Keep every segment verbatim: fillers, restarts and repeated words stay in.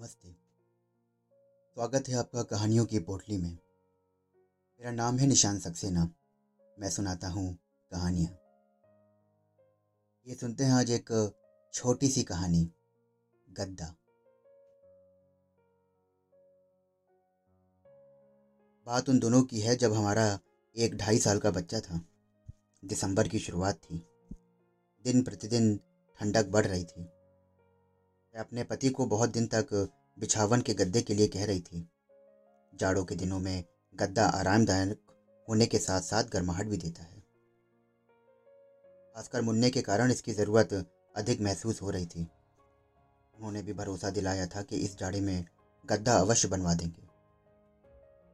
नमस्ते, स्वागत है आपका कहानियों की पोटली में। मेरा नाम है निशान सक्सेना। मैं सुनाता हूँ कहानियाँ। ये सुनते हैं आज एक छोटी सी कहानी, गद्दा। बात उन दोनों की है जब हमारा एक ढाई साल का बच्चा था। दिसंबर की शुरुआत थी। दिन प्रतिदिन ठंडक बढ़ रही थी। मैं अपने पति को बहुत दिन तक बिछावन के गद्दे के लिए कह रही थी। जाड़ों के दिनों में गद्दा आरामदायक होने के साथ साथ गर्माहट भी देता है। खासकर मुन्ने के कारण इसकी ज़रूरत अधिक महसूस हो रही थी। उन्होंने भी भरोसा दिलाया था कि इस जाड़े में गद्दा अवश्य बनवा देंगे।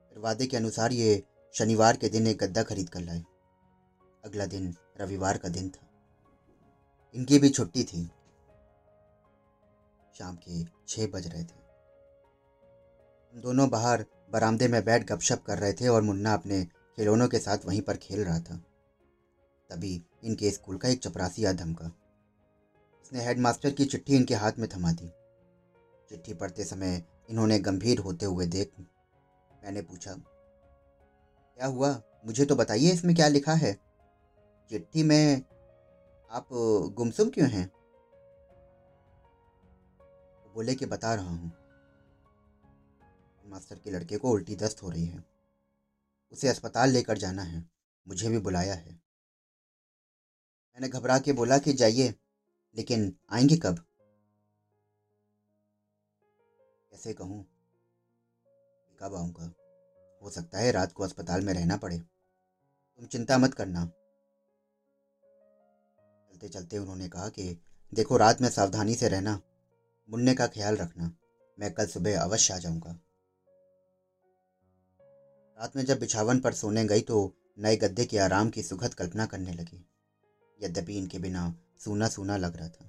फिर वादे के अनुसार ये शनिवार के दिन एक गद्दा खरीद कर लाए। अगला दिन रविवार का दिन था। इनकी भी छुट्टी थी। शाम के छः बज रहे थे। हम दोनों बाहर बरामदे में बैठ गपशप कर रहे थे और मुन्ना अपने खिलौनों के साथ वहीं पर खेल रहा था। तभी इनके स्कूल का एक चपरासी याद धमका। उसने हेडमास्टर की चिट्ठी इनके हाथ में थमा दी। चिट्ठी पढ़ते समय इन्होंने गंभीर होते हुए देख मैंने पूछा, क्या हुआ? मुझे तो बताइए, इसमें क्या लिखा है? चिट्ठी में आप गुमसुम क्यों हैं? बोले कि बता रहा हूँ। मास्टर के लड़के को उल्टी दस्त हो रही है। उसे अस्पताल लेकर जाना है। मुझे भी बुलाया है। मैंने घबरा के बोला कि जाइए, लेकिन आएंगे कब? कैसे कहूँ कब आऊँगा? हो सकता है रात को अस्पताल में रहना पड़े। तुम चिंता मत करना। चलते चलते उन्होंने कहा कि देखो, रात में सावधानी से रहना, मुन्ने का ख्याल रखना, मैं कल सुबह अवश्य आ जाऊंगा। रात में जब बिछावन पर सोने गई तो नए गद्दे के आराम की सुखद कल्पना करने लगी। यद्यपि इनके बिना सूना सूना लग रहा था।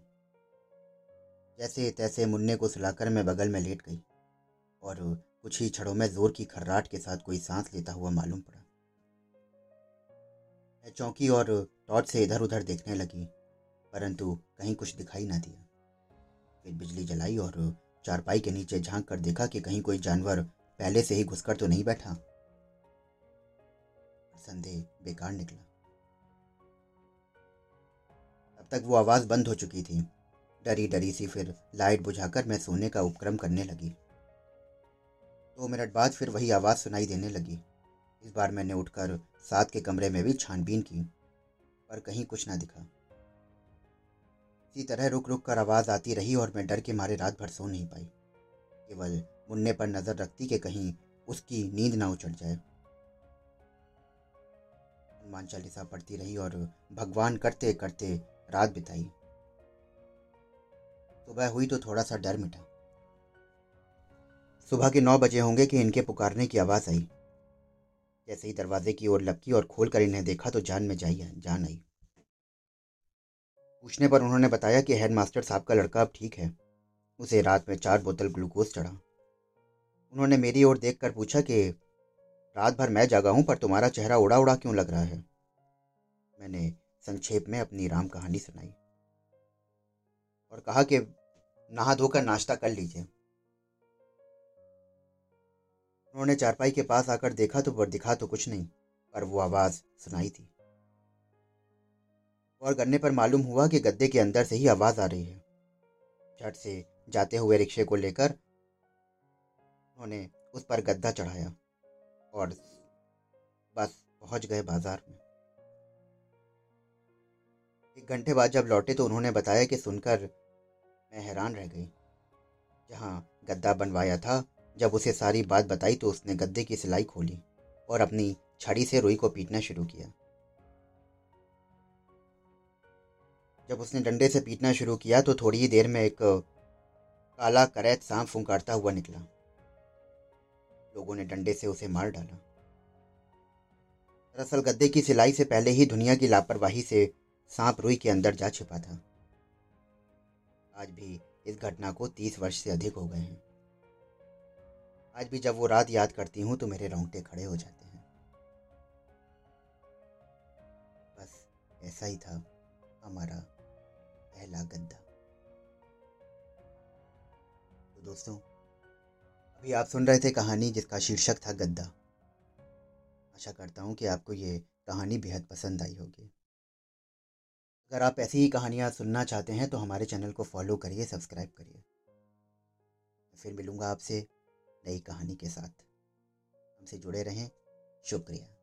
जैसे तैसे मुन्ने को सुलाकर मैं बगल में लेट गई और कुछ ही क्षणों में जोर की खर्राट के साथ कोई सांस लेता हुआ मालूम पड़ा। मैं चौंकी और टॉर्च से इधर उधर देखने लगी, परंतु कहीं कुछ दिखाई ना दिया। बिजली जलाई और चारपाई के नीचे झांक कर देखा कि कहीं कोई जानवर पहले से ही घुसकर तो नहीं बैठा। संदेह बेकार निकला। तब तक वो आवाज बंद हो चुकी थी। डरी डरी सी फिर लाइट बुझाकर मैं सोने का उपक्रम करने लगी। दो मिनट बाद फिर वही आवाज सुनाई देने लगी। इस बार मैंने उठकर साथ के कमरे में भी छानबीन की, पर कहीं कुछ ना दिखा। इसी तरह रुक रुक कर आवाज़ आती रही और मैं डर के मारे रात भर सो नहीं पाई। केवल मुन्ने पर नज़र रखती कि कहीं उसकी नींद ना उचट जाए। हनुमान चालीसा पढ़ती रही और भगवान करते करते रात बिताई। सुबह हुई तो थोड़ा सा डर मिटा। सुबह के नौ बजे होंगे कि इनके पुकारने की आवाज़ आई। जैसे ही दरवाजे की ओर लपकी और खोल कर इन्हें देखा तो जान में जाई जान आई। पूछने पर उन्होंने बताया कि हेडमास्टर साहब का लड़का अब ठीक है। उसे रात में चार बोतल ग्लूकोज चढ़ा। उन्होंने मेरी ओर देखकर पूछा कि रात भर मैं जागा हूँ, पर तुम्हारा चेहरा उड़ा उड़ा क्यों लग रहा है? मैंने संक्षेप में अपनी राम कहानी सुनाई और कहा कि नहा धोकर नाश्ता कर लीजिए। उन्होंने चारपाई के पास आकर देखा तो पर दिखा तो कुछ नहीं, पर वो आवाज़ सुनाई थी। और गन्ने पर मालूम हुआ कि गद्दे के अंदर से ही आवाज़ आ रही है। झट से जाते हुए रिक्शे को लेकर उन्होंने उस पर गद्दा चढ़ाया और बस पहुंच गए बाजार में। एक घंटे बाद जब लौटे तो उन्होंने बताया कि सुनकर मैं हैरान रह गई। जहां गद्दा बनवाया था, जब उसे सारी बात बताई तो उसने गद्दे की सिलाई खोली और अपनी छड़ी से रुई को पीटना शुरू किया। जब उसने डंडे से पीटना शुरू किया तो थोड़ी ही देर में एक काला करैत सांप फुंकारता हुआ निकला। लोगों ने डंडे से उसे मार डाला। दरअसल गद्दे की सिलाई से पहले ही दुनिया की लापरवाही से सांप रुई के अंदर जा छिपा था। आज भी इस घटना को तीस वर्ष से अधिक हो गए हैं। आज भी जब वो रात याद करती हूँ तो मेरे रोंगटे खड़े हो जाते हैं। बस ऐसा ही था हमारा पहला गद्दा। तो दोस्तों, अभी आप सुन रहे थे कहानी जिसका शीर्षक था गद्दा। आशा करता हूँ कि आपको ये कहानी बेहद पसंद आई होगी। अगर आप ऐसी ही कहानियाँ सुनना चाहते हैं तो हमारे चैनल को फॉलो करिए, सब्सक्राइब करिए। फिर मिलूँगा आपसे नई कहानी के साथ। हमसे जुड़े रहें। शुक्रिया।